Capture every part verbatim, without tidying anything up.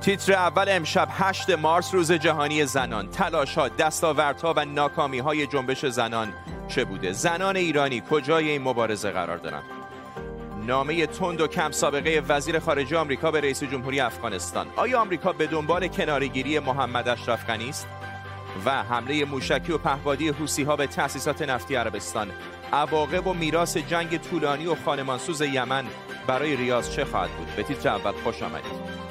تیتر اول امشب هشت مارس روز جهانی زنان، تلاش‌ها، دستاوردها و ناکامی‌های جنبش زنان چه بوده؟ زنان ایرانی کجای این مبارزه قرار دارند؟ نامه تند و کم سابقه وزیر خارجه آمریکا به رئیس جمهوری افغانستان، آیا آمریکا به دنبال کناره‌گیری محمد اشرف غنی است؟ و حمله موشکی و پهپادی حوثی‌ها به تأسیسات نفتی عربستان، عواقب و میراث جنگ طولانی و خانمانسوز یمن برای ریاض چه خواهد بود؟ به تیتر اول خوش آمدید.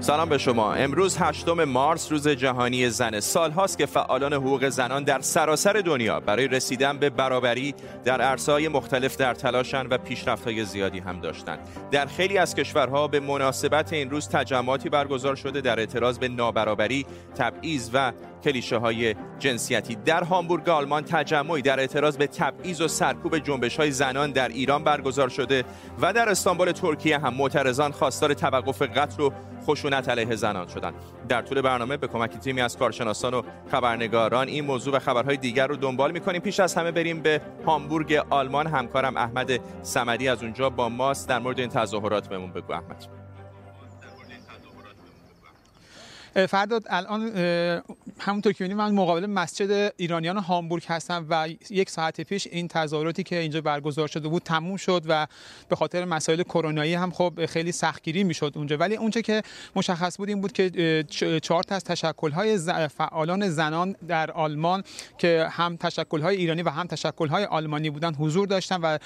سلام به شما. امروز هشتم مارس روز جهانی زن. سال هاست که فعالان حقوق زنان در سراسر دنیا برای رسیدن به برابری در عرصه‌های مختلف در تلاشن و پیشرفت‌های زیادی هم داشتند. در خیلی از کشورها به مناسبت این روز تجمعاتی برگزار شده در اعتراض به نابرابری، تبعیض و کلیشه‌های جنسیتی. در هامبورگ آلمان تجمعی در اعتراض به تبعیض و سرکوب جنبش‌های زنان در ایران برگزار شده و در استانبول ترکیه هم معترضان خواستار توقف قتل و خشونت علیه زنان شدند. در طول برنامه به کمک تیمی از کارشناسان و خبرنگاران این موضوع و خبرهای دیگر رو دنبال می‌کنیم. پیش از همه بریم به هامبورگ آلمان. همکارم احمد صمدی از اونجا با ماست. در مورد این تظاهرات بهمون بگو احمد. فرداد، الان همونطور که می‌بینید من مقابل مسجد ایرانیان هامبورگ هستم و یک ساعت پیش این تظاهراتی که اینجا برگزار شده بود تموم شد و به خاطر مسائل کرونایی هم خب خیلی سختگیری میشد اونجا، ولی اونچه که مشخص بود این بود که چهار تا از تشکل‌های فعالان زنان در آلمان که هم تشکل‌های ایرانی و هم تشکل‌های آلمانی بودن حضور داشتن و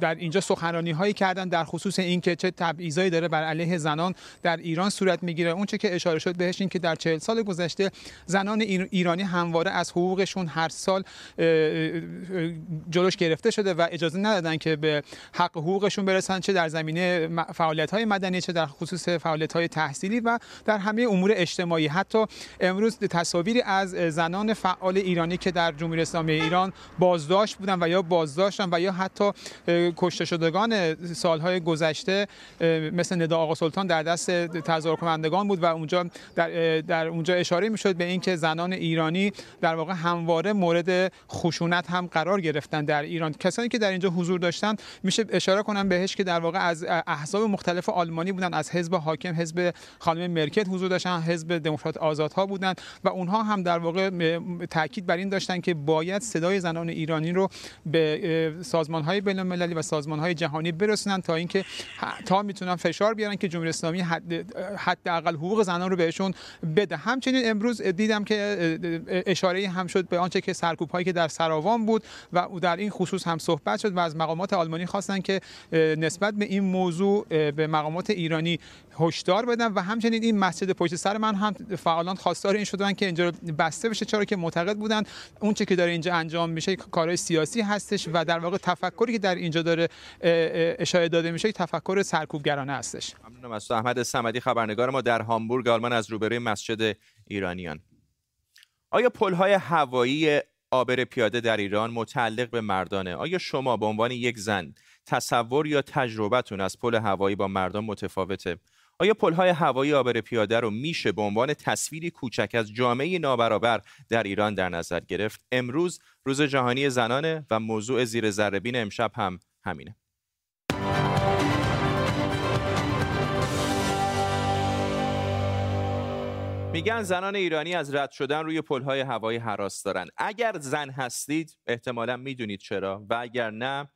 در اینجا سخنرانی‌هایی کردن در خصوص اینکه چه تبعیضایی داره بر علیه زنان در ایران صورت میگیره. اونچه که اشاره شد بهش این که در چهل سال گذشته زنان ایرانی همواره از حقوقشون هر سال جلوش گرفته شده و اجازه ندادن که به حق حقوقشون برسن، چه در زمینه فعالیت‌های مدنی، چه در خصوص فعالیت‌های تحصیلی و در همه امور اجتماعی. حتی امروز تصاویری از زنان فعال ایرانی که در جمهوری اسلامی ایران بازداشت بودن و یا بازداشتن و یا حتی کشته شدگان سال‌های گذشته مثل ندا آقا سلطان در دست تظاهرکنندگان بود و اونجا در, در اونجا اشاره میشد به اینکه زنان ایرانی در واقع همواره مورد خشونت هم قرار گرفتن در ایران. کسانی که در اینجا حضور داشتن میشه اشاره کنم بهش که در واقع از احزاب مختلف آلمانی بودن، از حزب حاکم، حزب خانم مرکل حضور داشتن، حزب دموکرات آزادها بودن و اونها هم در واقع تاکید بر این داشتن که باید صدای زنان ایرانی رو به سازمان‌های بین‌المللی و سازمان‌های جهانی برسونن تا اینکه تا میتونن فشار بیارن که جمهوری اسلامی حداقل حقوق زنان رو بهشون بده. همچنین امروز دیدم که اشاره هم شد به آنچه که سرکوب‌هایی که در سراوان بود و او در این خصوص هم صحبت شد و از مقامات آلمانی خواستن که نسبت به این موضوع به مقامات ایرانی هشدار بدن و همچنین این مسجد پشت سر من هم فعالان خواستار این شدن که اینجا بسته بشه، چرا که معتقد بودن اونچه که داره اینجا انجام میشه کارهای سیاسی هستش و در واقع تفکری که در اینجا داره اشاره داده میشه تفکر سرکوبگرانه هستش. ممنونم از احمد صمدی خبرنگار ما در هامبورگ آلمان از روبروی مسجد ایرانیان. آیا پل‌های هوایی عابر پیاده در ایران متعلق به مردانه؟ آیا شما به عنوان یک زن تصور یا تجربتون از پل هوایی با مردان متفاوته؟ آیا پل‌های هوایی عابر پیاده رو میشه به عنوان تصویری کوچک از جامعه نابرابر در ایران در نظر گرفت؟ امروز روز جهانی زنانه و موضوع زیر ذره بین امشب هم همینه. میگن زنان ایرانی از رد شدن روی پل‌های هوایی هراس دارن. اگر زن هستید احتمالاً میدونید چرا و اگر نه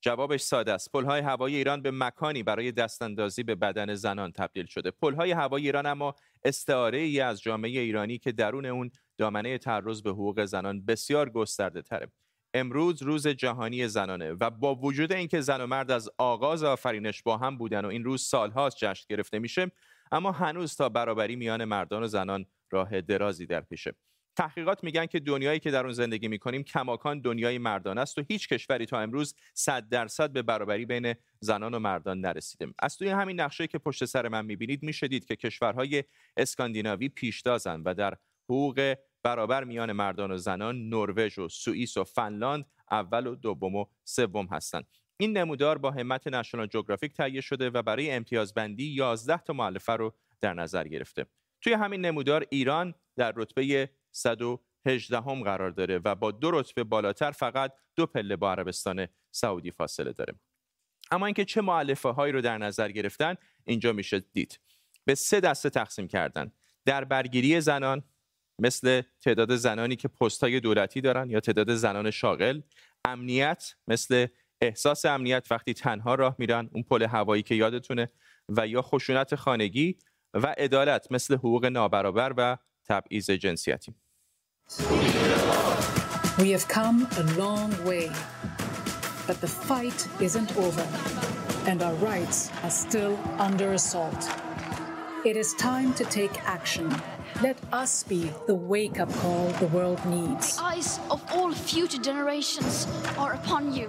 جوابش ساده است. پل‌های هوایی ایران به مکانی برای دستاندازی به بدن زنان تبدیل شده. پل‌های هوایی ایران اما استعاره‌ای از جامعه ایرانی که درون اون دامنه تعرض به حقوق زنان بسیار گسترده تره. امروز روز جهانی زنانه و با وجود اینکه زن و مرد از آغاز آفرینش با هم بودن و این روز سال‌هاست جشن گرفته میشه، اما هنوز تا برابری میان مردان و زنان راه درازی در پیشه. تحقیقات میگن که دنیایی که در اون زندگی میکنیم کماکان دنیای مردان است و هیچ کشوری تا امروز صد درصد به برابری بین زنان و مردان نرسیده. از توی همین نقشه که پشت سر من میبینید میشه دید که کشورهای اسکاندیناوی پیشتازن و در حقوق برابر میان مردان و زنان نروژ و سوئیس و فنلاند اول و دوم و سوم هستند. این نمودار با همت نشنال جغرافیک تهیه شده و برای امتیازبندی یازده تا مؤلفه رو در نظر گرفته. توی همین نمودار ایران در رتبه صد و هجده هم قرار داره و با دو رتبه بالاتر فقط دو پله با عربستان سعودی فاصله داره. اما اینکه چه مؤلفه هایی رو در نظر گرفتن اینجا میشه دید. به سه دسته تقسیم کردن: در برگیری زنان، مثل تعداد زنانی که پست‌های دولتی دارن یا تعداد زنان شاغل، امنیت، مثل احساس امنیت وقتی تنها راه میرن، اون پل هوایی که یادتونه، و یا خشونت خانگی، و عدالت، مثل حقوق نابرابر و تبعیض جنسیتی. We have come a long way, but the fight isn't over and our rights are still under assault. It is time to take action. Let us be the wake-up call the world needs. The eyes of all future generations are upon you.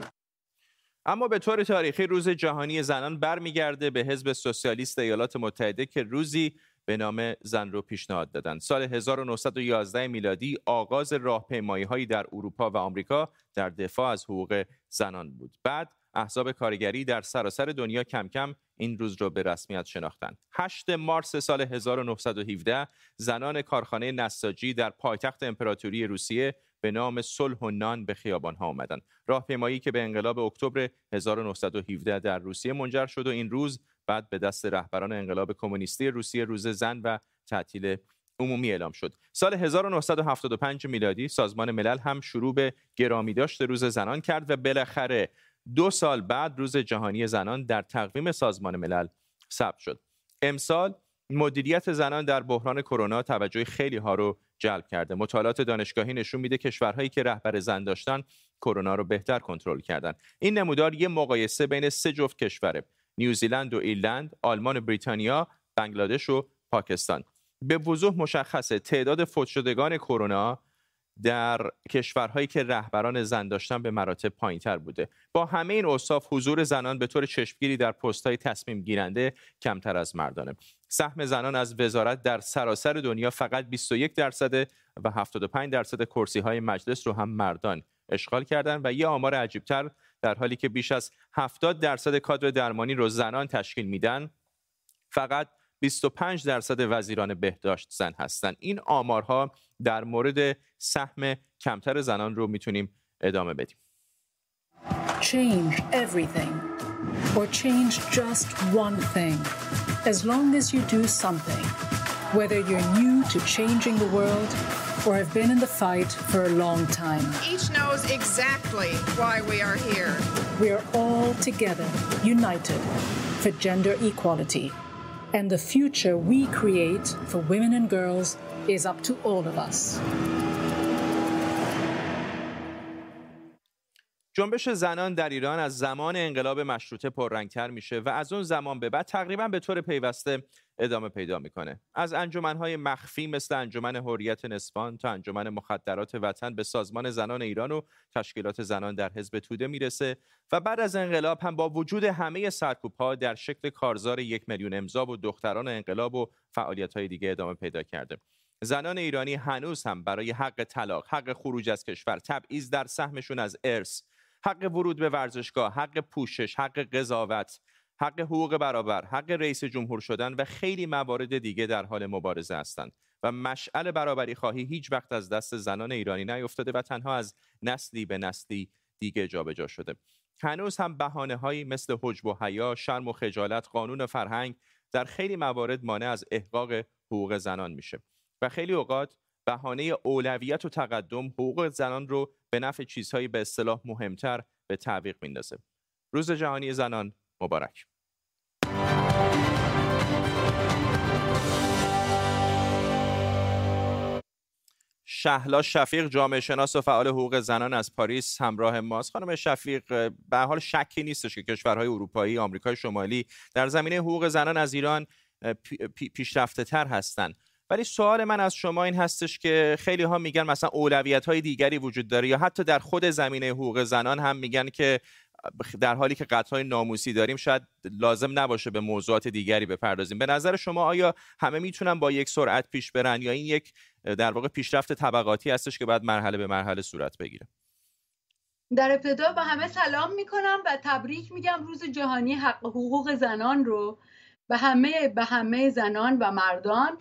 اما به طور تاریخی روز جهانی زنان برمیگرده به حزب سوسیالیست ایالات متحده که روزی به نام زن رو پیشنهاد دادند. سال هزار و نهصد و یازده میلادی آغاز راهپیمایی‌هایی در اروپا و آمریکا در دفاع از حقوق زنان بود. بعد احزاب کارگری در سراسر دنیا کم کم این روز رو به رسمیت شناختند. هشتم مارس سال هزار و نهصد و هفده زنان کارخانه نساجی در پایتخت امپراتوری روسیه به نام صلح و نان به خیابان‌ها آمدند. راهپیمایی که به انقلاب اکتبر هزار و نهصد و هفده در روسیه منجر شد و این روز بعد به دست رهبران انقلاب کمونیستی روسیه روز زن و تعطیل عمومی اعلام شد. سال هزار و نهصد و هفتاد و پنج میلادی سازمان ملل هم شروع به گرامیداشت روز زنان کرد و بالاخره دو سال بعد روز جهانی زنان در تقویم سازمان ملل ثبت شد. امسال مدیریت زنان در بحران کرونا توجه خیلی ها رو جلب کرده. مطالعات دانشگاهی نشون میده کشورهایی که رهبر زن داشتن کرونا رو بهتر کنترل کردن. این نمودار یه مقایسه بین سه جفت کشوره: نیوزیلند و ایرلند، آلمان و بریتانیا، بنگلادش و پاکستان. به وضوح مشخصه تعداد فوت شدگان کرونا در کشورهایی که رهبران زن داشتن به مراتب پایین‌تر بوده. با همه این اوصاف حضور زنان به طور چشمگیری در پست‌های تصمیم گیرنده کمتر از مردانه. سهم زنان از وزارت در سراسر دنیا فقط بیست و یک درصد و هفتاد و پنج درصد کرسی‌های مجلس رو هم مردان اشغال کردن و یه آمار عجیب‌تر، در حالی که بیش از هفتاد درصد کادر درمانی رو زنان تشکیل میدن، فقط بیست و پنج درصد وزیران بهداشت زن هستند. این آمارها در مورد سهم کمتر زنان رو میتونیم ادامه بدیم. Change everything or change just one thing. As long as you do something, whether you're new to changing the world or have been in the fight for a long time. Each knows exactly why we are here. We are all together, united for gender equality. And the future we create for women and girls is up to all of us. جنبش زنان در ایران از زمان انقلاب مشروطه پررنگتر میشه و از اون زمان به بعد تقریبا به طور پیوسته ادامه پیدا میکنه. از انجمنهای مخفی مثل انجمن حریت نسوان تا انجمن مخدرات وطن به سازمان زنان ایران و تشکیلات زنان در حزب توده میرسه و بعد از انقلاب هم با وجود همه سرکوب‌ها در شکل کارزار یک میلیون امضا و دختران انقلاب و فعالیت‌های دیگه ادامه پیدا کرده. زنان ایرانی هنوز هم برای حق طلاق، حق خروج از کشور، تبعیض در سهمشون از ارث، حق ورود به ورزشگاه، حق پوشش، حق قضاوت، حق حقوق برابر، حق رئیس جمهور شدن و خیلی موارد دیگه در حال مبارزه هستند و مشعل برابری خواهی هیچ وقت از دست زنان ایرانی نیفتاده و تنها از نسلی به نسلی دیگه جابجا شده. هنوز هم بهانه‌هایی مثل حجب و حیا، شرم و خجالت، قانون و فرهنگ در خیلی موارد مانع از احقاق حقوق زنان میشه و خیلی اوقات بهانه اولویت و تقدم حقوق زنان رو به نفع چیزهایی به اصطلاح مهمتر به تعویق میندازه. روز جهانی زنان مبارک. شهلا شفیق، جامعه شناس و فعال حقوق زنان از پاریس همراه ماست. خانم شفیق، به هر حال شکی نیستش که کشورهای اروپایی، آمریکای شمالی در زمینه حقوق زنان از ایران پیشرفته‌تر هستند. ولی سوال من از شما این هستش که خیلی ها میگن مثلا اولویت‌های دیگری وجود داره یا حتی در خود زمینه حقوق زنان هم میگن که در حالی که قطعای ناموسی داریم شاید لازم نباشه به موضوعات دیگری بپردازیم. به نظر شما آیا همه میتونن با یک سرعت پیش برن یا این یک در واقع پیشرفت طبقاتی هستش که بعد مرحله به مرحله صورت بگیره؟ در ابتدا به همه سلام میکنم و تبریک میگم روز جهانی حق حقوق زنان رو به همه به همه زنان و مردان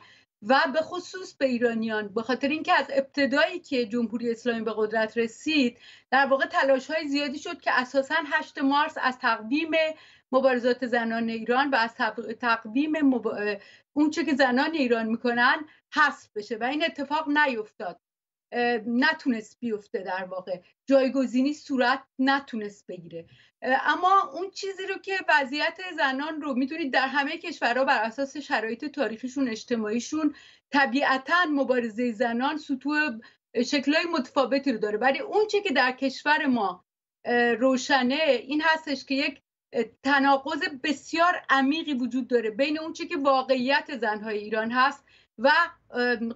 و به خصوص به ایرانیان، به خاطر اینکه از ابتدایی که جمهوری اسلامی به قدرت رسید در واقع تلاش‌های زیادی شد که اساساً هشت مارس از تقدیم مبارزات زنان ایران و از تقدیم مب... اون چه که زنان ایران میکنن حذف بشه و این اتفاق نیفتاد، نتونست بیفته، در واقع جایگزینی صورت نتونست بگیره. اما اون چیزی رو که وضعیت زنان رو میدونید در همه کشورها بر اساس شرایط تاریخیشون، اجتماعیشون، طبیعتاً مبارزه زنان سطوح شکل‌های متفاوتی رو داره، ولی اون چه که در کشور ما روشنه این هستش که یک تناقض بسیار عمیقی وجود داره بین اون چه که واقعیت زن‌های ایران هست و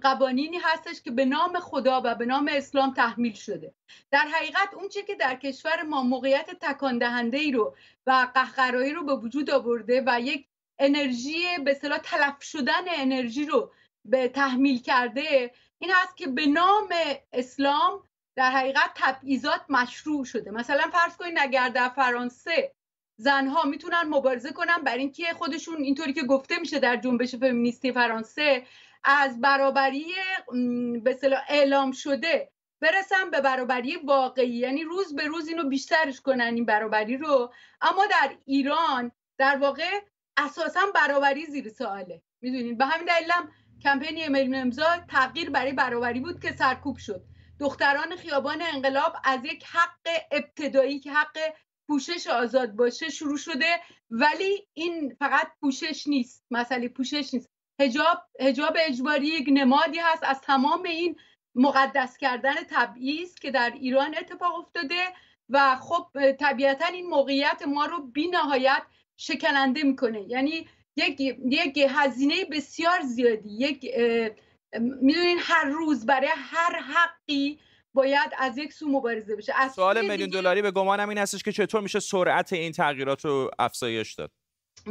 قوانینی هستش که به نام خدا و به نام اسلام تحمیل شده. در حقیقت اون چه که در کشور ما موقعیت تکاندهنده‌ای رو و قهقرایی رو به وجود آورده و یک انرژی به اصطلاح تلف شدن انرژی رو به تحمیل کرده، این هست که به نام اسلام در حقیقت تبعیضات مشروع شده. مثلا فرض کنید اگر در فرانسه زنها میتونن مبارزه کنن برای اینکه خودشون، اینطوری که گفته میشه در جنبش فمینیستی فرانسه، از برابری به اصطلاح اعلام شده برسن به برابری واقعی، یعنی روز به روز اینو بیشترش کنن این برابری رو. اما در ایران در واقع اساسا برابری زیر سواله، میدونین، به همین دلیل هم کمپین میلیون امضا تغییر برای برابری بود که سرکوب شد. دختران خیابان انقلاب از یک حق ابتدایی که حق پوشش آزاد باشه شروع شده، ولی این فقط پوشش نیست، مسئله پوشش نیست، حجاب حجاب اجباری یک نمادی هست از تمام این مقدس کردن تبعیض که در ایران اتفاق افتاده و خب طبیعتاً این موقعیت ما رو بی نهایت شکننده میکنه. یعنی یک یک هزینه بسیار زیادی، یک میدونین هر روز برای هر حقی باید از یک سو مبارزه بشه. سوال میلیون دلاری به گمانم این هستش که چطور میشه سرعت این تغییرات رو افزایش داد.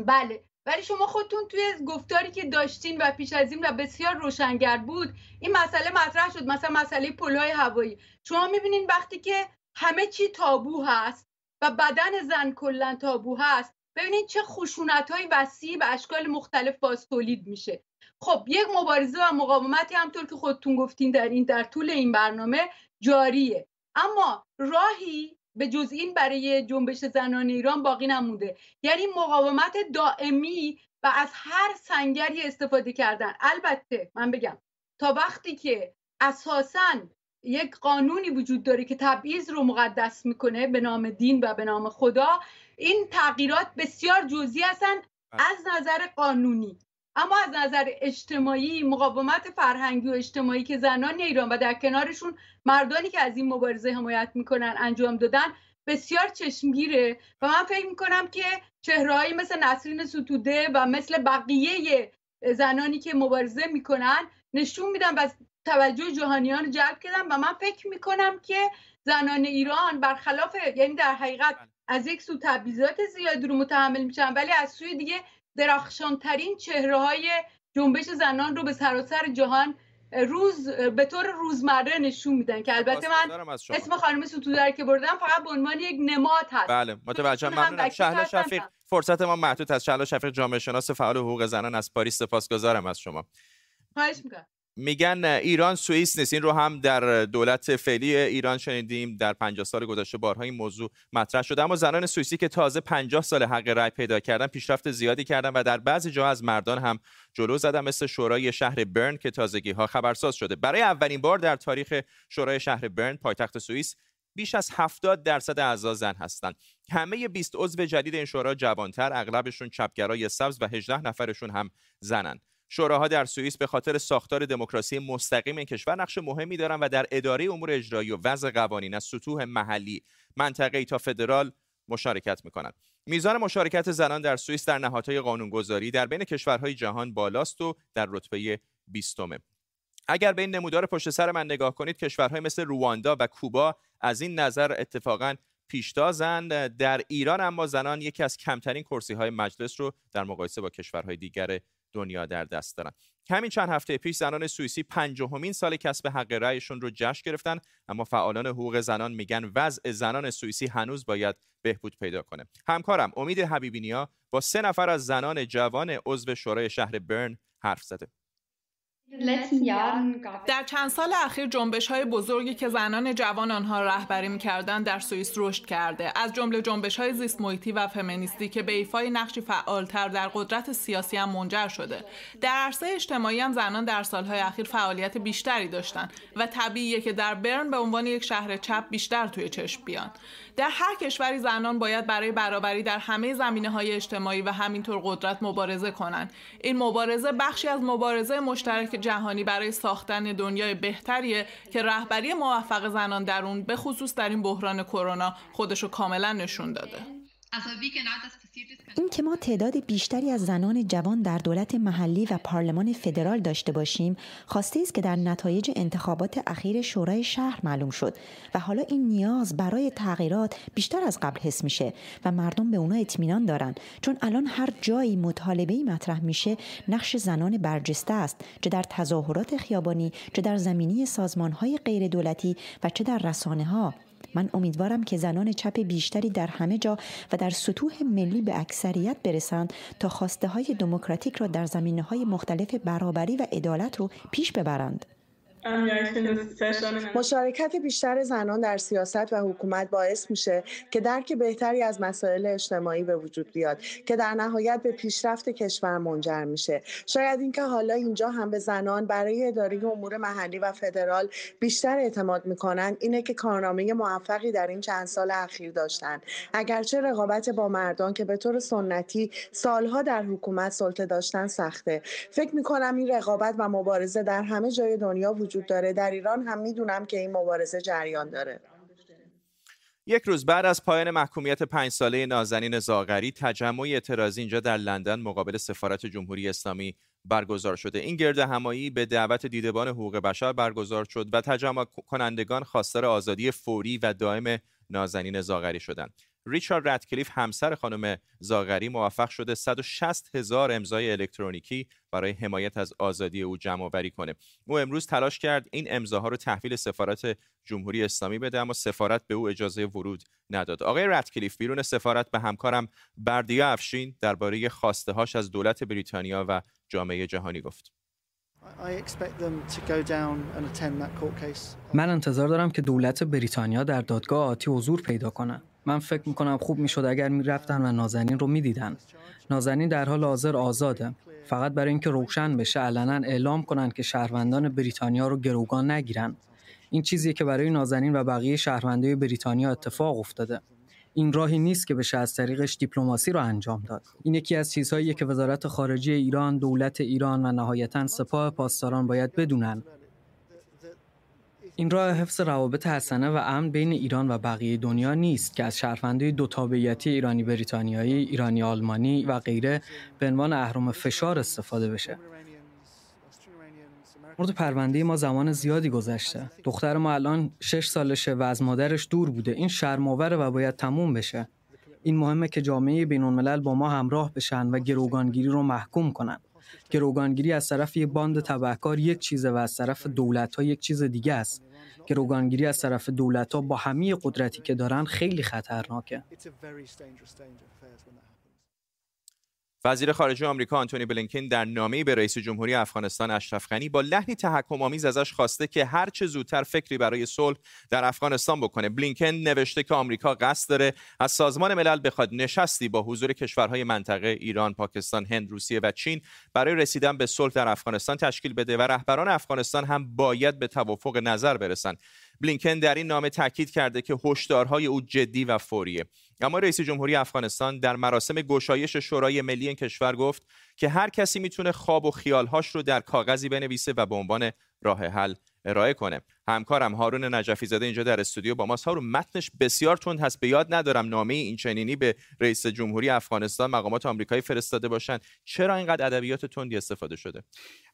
بله، ولی شما خودتون توی گفتاری که داشتین و پیش از این و بسیار روشنگر بود این مسئله مطرح شد، مثلا مسئله پل‌های هوایی. شما میبینین وقتی که همه چی تابو هست و بدن زن کلا تابو هست، ببینین چه خشونت‌های وسیع به اشکال مختلف باز تولید میشه. خب یک مبارزه و مقاومتی همطور که خودتون گفتین در این در طول این برنامه جاریه، اما راهی به جز این برای جنبش زنان ایران باقی نمونده، یعنی مقاومت دائمی و از هر سنگری استفاده کردن. البته من بگم تا وقتی که اساساً یک قانونی وجود داره که تبعیض رو مقدس میکنه به نام دین و به نام خدا، این تغییرات بسیار جزئی هستن از نظر قانونی. اما از نظر اجتماعی، مقاومت فرهنگی و اجتماعی که زنان ایران و در کنارشون مردانی که از این مبارزه حمایت میکنن انجام دادن بسیار چشمگیره و من فکر میکنم که چهرهایی مثل نسرین ستوده و مثل بقیه زنانی که مبارزه میکنن نشون میدن و توجه جهانیان رو جلب کردن و من فکر میکنم که زنان ایران برخلاف، یعنی در حقیقت از یک سو تبعیضات زیادی رو متحمل میشن ولی از سوی دیگه درخشانترین چهره‌های جنبش زنان رو به سراسر جهان روز به طور روزمره نشون میدن که البته من اسم خانم ستوده که بردم فقط به عنوان یک نماد هست. بله، متوجهم. ممنونم شهلا شفیق، فرصت ما محدود است. شهلا شفیق، جامعه شناس فعال حقوق زنان از پاریس، سپاسگزارم از شما. خواهش می‌کنم. میگن ایران سوئیس نیست، این رو هم در دولت فعلی ایران شنیدیم، در پنجاه سال گذشته بارها این موضوع مطرح شده. اما زنان سوئیسی که تازه پنجاه سال حق رأی پیدا کردن پیشرفت زیادی کردن و در بعضی جاها از مردان هم جلو زدن، مثل شورای شهر برن که تازگی‌ها خبرساز شده. برای اولین بار در تاریخ شورای شهر برن پایتخت سوئیس بیش از هفتاد درصد اعضا زن هستند. همه بیست عضو جدید این شورا جوانتر، اغلبشون چپگرای سبز و هجده نفرشون هم زنند. شوراها در سوئیس به خاطر ساختار دموکراسی مستقیم این کشور نقش مهمی دارند و در اداره امور اجرایی و وضع قوانین از سطوح محلی، منطقه‌ای تا فدرال مشارکت می‌کنند. میزان مشارکت زنان در سوئیس در نهادهای قانونگذاری در بین کشورهای جهان بالاست و در رتبه بیستمه. اگر به این نمودار پشت سر من نگاه کنید، کشورهای مثل رواندا و کوبا از این نظر اتفاقاً پیشتازند. در ایران اما زنان یکی از کمترین کرسی‌های مجلس رو در مقایسه با کشورهای دیگر دنیا در دست دارن. همین چند هفته پیش زنان سوئیسی پنجاهمین سال کسب حق رأیشون رو جشن گرفتن، اما فعالان حقوق زنان میگن وضع زنان سوئیسی هنوز باید بهبود پیدا کنه. همکارم امید حبیبی نیا با سه نفر از زنان جوان عضو شورای شهر برن حرف زده. در چند سال اخیر جنبش‌های بزرگی که زنان جوان آنها رهبری می‌کردند در سوئیس رشد کرده، از جمله جنبش‌های زیست محیطی و فمینیستی که به ایفای نقشی فعالتر در قدرت سیاسی هم منجر شده. در عرصه اجتماعی هم زنان در سال‌های اخیر فعالیت بیشتری داشتند و طبیعیه که در برن به عنوان یک شهر چپ بیشتر توی چشم بیان. در هر کشوری زنان باید برای برابری در همه زمینه‌های اجتماعی و همینطور قدرت مبارزه کنند. این مبارزه بخشی از مبارزه مشترک جهانی برای ساختن دنیای بهتریه که رهبری موفق زنان در اون به خصوص در این بحران کرونا خودشو کاملا نشون داده. این که ما تعداد بیشتری از زنان جوان در دولت محلی و پارلمان فدرال داشته باشیم خواسته است که در نتایج انتخابات اخیر شورای شهر معلوم شد و حالا این نیاز برای تغییرات بیشتر از قبل حس میشه و مردم به اونا اطمینان دارن، چون الان هر جایی مطالبه‌ای مطرح میشه نقش زنان برجسته است، چه در تظاهرات خیابانی، چه در زمینی سازمان‌های غیر دولتی و چه در رسانه‌ها. من امیدوارم که زنان چپ بیشتری در همه جا و در سطوح ملی به اکثریت برسند تا خواسته های دموکراتیک را در زمینه های مختلف برابری و عدالت رو پیش ببرند. مشارکت بیشتر زنان در سیاست و حکومت باعث میشه که درک بهتری از مسائل اجتماعی به وجود بیاد که در نهایت به پیشرفت کشور منجر میشه. شاید اینکه حالا اینجا هم به زنان برای اداره امور محلی و فدرال بیشتر اعتماد میکنن اینه که کارنامه موفقی در این چند سال اخیر داشتن، اگرچه رقابت با مردان که به طور سنتی سالها در حکومت سلطه داشتن سخته. فکر میکنم این رقابت و مبارزه در همه جای دنیا وجود داره. در ایران هم میدونم که این مبارزه جریان داره. یک روز بعد از پایان محکومیت پنج ساله نازنین زاغری، تجمع اعتراضی اینجا در لندن مقابل سفارت جمهوری اسلامی برگزار شده. این گرد همایی به دعوت دیدبان حقوق بشر برگزار شد و تجمع کنندگان خواستار آزادی فوری و دائم نازنین زاغری شدند. ریچارد رتکلیف همسر خانم زاغری موفق شده صد و شصت هزار امضای الکترونیکی برای حمایت از آزادی او جمع‌آوری کنه. او امروز تلاش کرد این امضاها رو تحویل سفارت جمهوری اسلامی بده، اما سفارت به او اجازه ورود نداد. آقای رتکلیف بیرون سفارت به همکارم بردیا افشین درباره خواسته‌هاش از دولت بریتانیا و جامعه جهانی گفت. من انتظار دارم که دولت بریتانیا در دادگاه آتی حضور پیدا کنه. من فکر میکنم خوب میشد اگر میرفتن و نازنین رو میدیدن. نازنین در حال حاضر آزاده، فقط برای اینکه روشن بشه علنا اعلام کنن که شهروندان بریتانیا رو گروگان نگیرن. این چیزیه که برای نازنین و بقیه شهروندان بریتانیا اتفاق افتاده. این راهی نیست که بشه از طریقش دیپلماسی رو انجام داد. این یکی از چیزهاییه که وزارت خارجه ایران، دولت ایران و نهایتاً سپاه پاسداران باید بدونن. این راه حفظ روابط حسنه و امن بین ایران و بقیه دنیا نیست که از شهروندان دو تابعیتی ایرانی بریتانیایی، ایرانی آلمانی و غیره به عنوان اهرم فشار استفاده بشه. مورد پرونده ما زمان زیادی گذشته. دختر ما الان شش سالشه و از مادرش دور بوده. این شرم‌آوره و باید تموم بشه. این مهمه که جامعه بین‌الملل با ما همراه بشن و گروگانگیری رو محکوم کنن. گروگانگیری از طرف یک باند تبهکار یک چیزه و از طرف دولت‌ها یک چیز دیگه است. گروگانگیری از طرف دولت‌ها با همه قدرتی که دارن خیلی خطرناکه. وزیر خارجه آمریکا آنتونی بلینکن در نامه‌ای به رئیس جمهوری افغانستان اشرف غنی با لحنی تحکم‌آمیز ازش خواسته که هر چه زودتر فکری برای صلح در افغانستان بکنه. بلینکن نوشته که آمریکا قصد داره از سازمان ملل بخواد نشستی با حضور کشورهای منطقه ایران، پاکستان، هند، روسیه و چین برای رسیدن به صلح در افغانستان تشکیل بده و رهبران افغانستان هم باید به توافق نظر برسند. بلینکن در این نامه تاکید کرده که هشدارهای او جدی و فوریه. اما رئیس جمهوری افغانستان در مراسم گشایش شورای ملی این کشور گفت که هر کسی میتونه خواب و خیالهاش رو در کاغذی بنویسه و به عنوان راه حل ارائه کنه. همکارم هارون نجفی زاده اینجا در استودیو با ماست. هارون، متنش بسیار تند هست، به یاد ندارم نامه این چنینی به رئیس جمهوری افغانستان مقامات آمریکایی فرستاده باشند. چرا اینقدر ادبیات تندی استفاده شده؟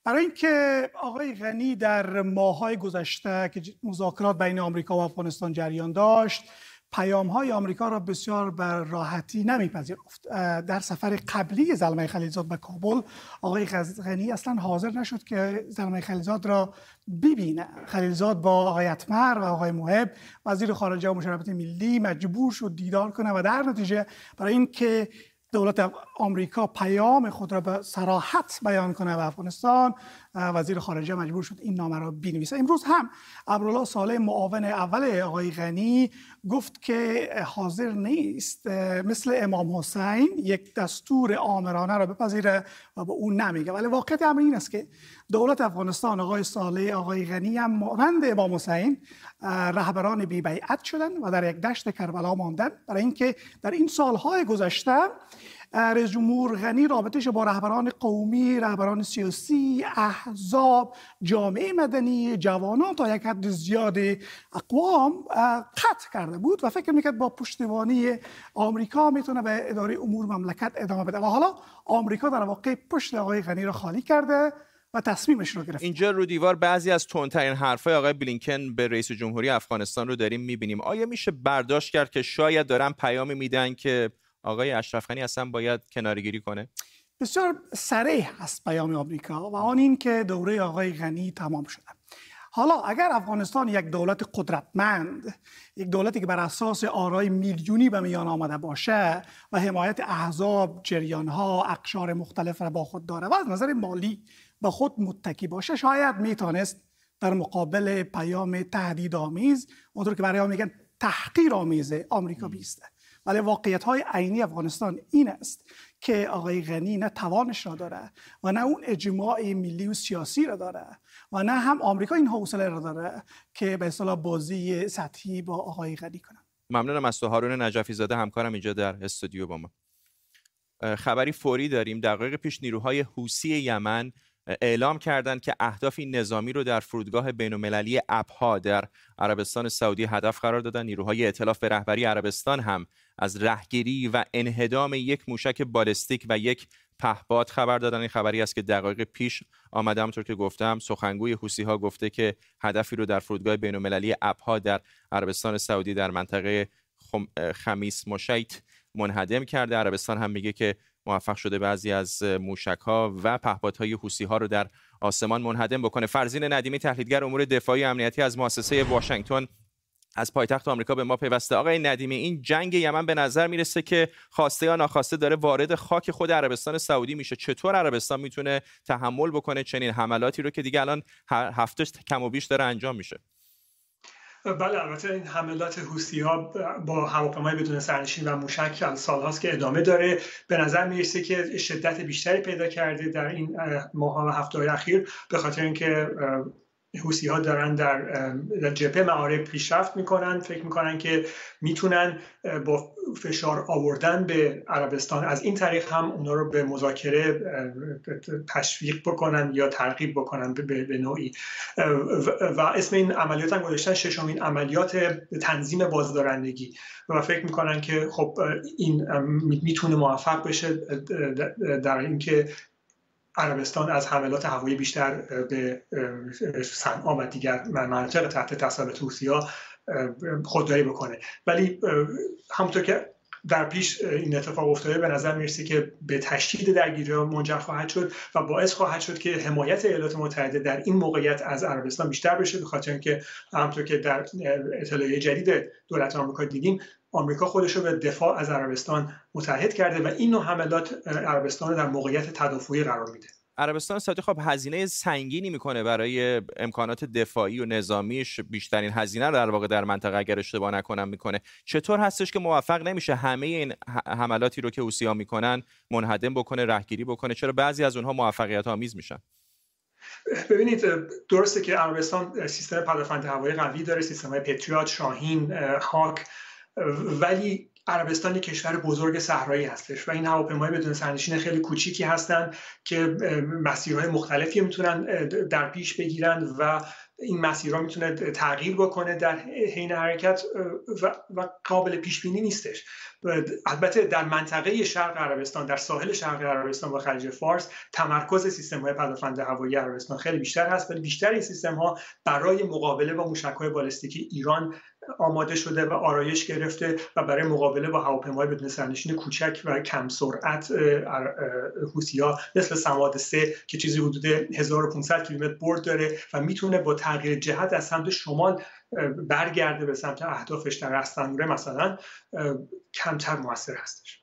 برای اینکه آقای غنی در ماه‌های گذشته که مذاکرات بین آمریکا و افغانستان جریان داشت پیام‌های آمریکا را بسیار به راحتی نمیپذیرفت. در سفر قبلی زلمه خلیلزاد به کابل، آقای غنی اصلا حاضر نشد که زلمه خلیلزاد را ببینه. خلیلزاد با آقای اتمر و آقای موهب وزیر خارجه و مشارکت ملی مجبور شد دیدار کنه و در نتیجه برای اینکه دولت آمریکا پیام خود را به صراحت بیان کنه و افغانستان، وزیر خارجه مجبور شد این نامه را بنویسه. امروز هم عبدالله صالح معاون اول آقای غنی گفت که حاضر نیست مثل امام حسین یک دستور آمرانه را بپذیره و به او نمیگه. ولی واقعیت امر این است که دولت افغانستان، آقای صالح، آقای غنی هم مانند امام حسین رهبران بی بیعت شدند و در یک دشت کربلا ماندند، برای اینکه در این سالهای گذشته رئیس جمهور غنی رابطه‌اش با رهبران قومی، رهبران سیاسی، احزاب، جامعه مدنی، جوانان تا یک حد زیادی اقوام قطع کرده بود و فکر میکرد با پشتیبانی آمریکا میتونه به اداره امور مملکت ادامه بده. و حالا آمریکا در واقع پشت آقای غنی را خالی کرده و تصمیمش رو گرفت. اینجا رو دیوار بعضی از تندترین حرفای آقای بلینکن به رئیس جمهوری افغانستان رو داریم میبینیم. آیا میشه برداشت کرد که شاید دارن پیامی میدن که آقای اشرف غنی اصلا باید کناره‌گیری کنه؟ بسیار صریح است پیام آمریکا و آن این که دوره آقای غنی تمام شده. حالا اگر افغانستان یک دولت قدرتمند، یک دولتی که بر اساس آرای میلیونی به میان آمده باشه و حمایت احزاب، جریان‌ها، اقشار مختلف را با خود داره و از نظر مالی به خود متکی باشه، شاید میتونست در مقابل پیام تهدیدآمیز، اونطور که برای ما میگن تحقیرآمیز، آمریکا بیسته. ولی واقعیت‌های عینی افغانستان این است که آقای غنی نه توانش را داره و نه اون اجماع ملی و سیاسی را داره و نه هم آمریکا این حوصله را داره که به اصطلاح بازی سطحی با آقای غنی کنه. ممنونم از تو هارون نجفی زاده، همکارم اینجا در استودیو با ما. خبری فوری داریم. دقایق پیش نیروهای حوثی یمن اعلام کردند که اهدافی نظامی رو در فرودگاه بین‌المللی ابها در عربستان سعودی هدف قرار دادن. نیروهای ائتلاف به رهبری عربستان هم از رهگیری و انهدام یک موشک بالستیک و یک پهپاد خبر دادن. این خبری است که دقایق پیش آمده. همونطور که گفتم، سخنگوی حوثی‌ها گفته که هدفی رو در فرودگاه بین‌المللی ابها در عربستان سعودی در منطقه خمیس مشیت منهدم کرده. عربستان هم میگه که موفق شده بعضی از موشک‌ها و پهپادهای حوثی‌ها رو در آسمان منهدم بکنه. فرزین ندیمی، تحلیلگر امور دفاعی و امنیتی از مؤسسه واشنگتن از پایتخت آمریکا به ما پیوسته. آقای ندیمی، این جنگ یمن به نظر میرسه که خواسته یا ناخواسته داره وارد خاک خود عربستان سعودی میشه. چطور عربستان میتونه تحمل بکنه چنین حملاتی رو که دیگه الان هفتش کم و بیش داره انجام میشه؟ بله، البته این حملات حوثی‌ها با هواپیمای بدون سرنشین و موشک سال‌هاست که ادامه داره. به نظر می‌رسه که شدت بیشتری پیدا کرده در این ماه‌ها و هفته‌های اخیر، به خاطر اینکه حوثی‌ها دارن در در جبهه معارک پیشرفت میکنن. فکر میکنن که میتونن با فشار آوردن به عربستان از این طریق هم اونا رو به مذاکره تشویق بکنن یا ترغیب بکنن به نوعی. و اسم این عملیات هم گذاشتن ششمین عملیات تنظیم بازدارندگی و فکر میکنن که خب این میتونه موفق بشه در اینکه عربستان از حملات هوایی بیشتر به صنعا و دیگر مناطق تحت تسلط حوثی‌ها خودداری بکنه. ولی همونطور که در پیش این اتفاق افتاده، به نظر میرسه که به تشدید درگیری‌ها منجر خواهد شد و باعث خواهد شد که حمایت ایالات متحده در این موقعیت از عربستان بیشتر بشه، به خاطر اینکه همونطور که در اطلاعیه جدید دولت آمریکا دیدیم، آمریکا خودش رو به دفاع از عربستان متحد کرده و این نوع حملات عربستان رو در موقعیت تدافعی قرار میده. عربستان سعودی خب هزینه سنگینی میکنه برای امکانات دفاعی و نظامیش، بیشترین هزینه رو در واقع در منطقه اگر اشتباه نکنم میکنه. چطور هستش که موفق نمیشه همه این حملاتی رو که حوثی‌ها میکنن منهدم بکنه، رهگیری بکنه؟ چرا بعضی از اونها موفقیت آمیز میشن؟ ببینید، درسته که عربستان سیستم پدافند هوایی قوی داره، سیستم‌های پتریوت، شاهین، هاک، ولی عربستان کشور بزرگ صحرایی هستش و این هواپیمای بدون سرنشین خیلی کوچیکی هستند که مسیرهای مختلفی میتونن در پیش بگیرن و این مسیرها میتونه تغییر بکنه در حین حرکت و قابل پیش بینی نیستش. البته در منطقه شرق عربستان، در ساحل شرق عربستان و خلیج فارس، تمرکز سیستم‌های پدافند هوایی عربستان خیلی بیشتر هست، ولی بیشتر این سیستم‌ها برای مقابله با موشک‌های بالستیکی ایران آماده شده و آرایش گرفته و برای مقابله با هواپیماهای بدون سرنشین کوچک و کم سرعت حوثی‌ها مثل سماد سه که چیزی حدود هزار و پانصد کیلومتر برد داره و میتونه با تغییر جهت از سمت شمال برگرده به سمت اهدافش در رستنوره مثلا کمتر مؤثر هستش.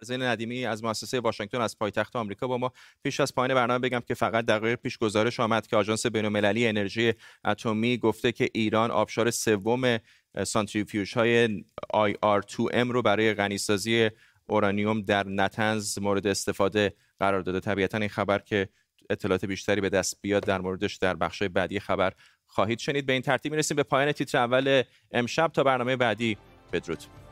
فرزین ندیمی از مؤسسه واشنگتن از پایتخت آمریکا با ما. پیش از پایان برنامه بگم که فقط دقایق پیش گزارش آمد که آژانس بین‌المللی انرژی اتمی گفته که ایران آبشار سوم سانتریفیوژهای آی آر تو ام رو برای غنیسازی اورانیوم در نتنز مورد استفاده قرار داده. طبیعتا این خبر که اطلاعات بیشتری به دست بیاد در موردش در بخش‌های بعدی خبر خواهید شنید. به این ترتیب می‌رسیم به پایان تیتر اول امشب. تا برنامه بعدی بدرود.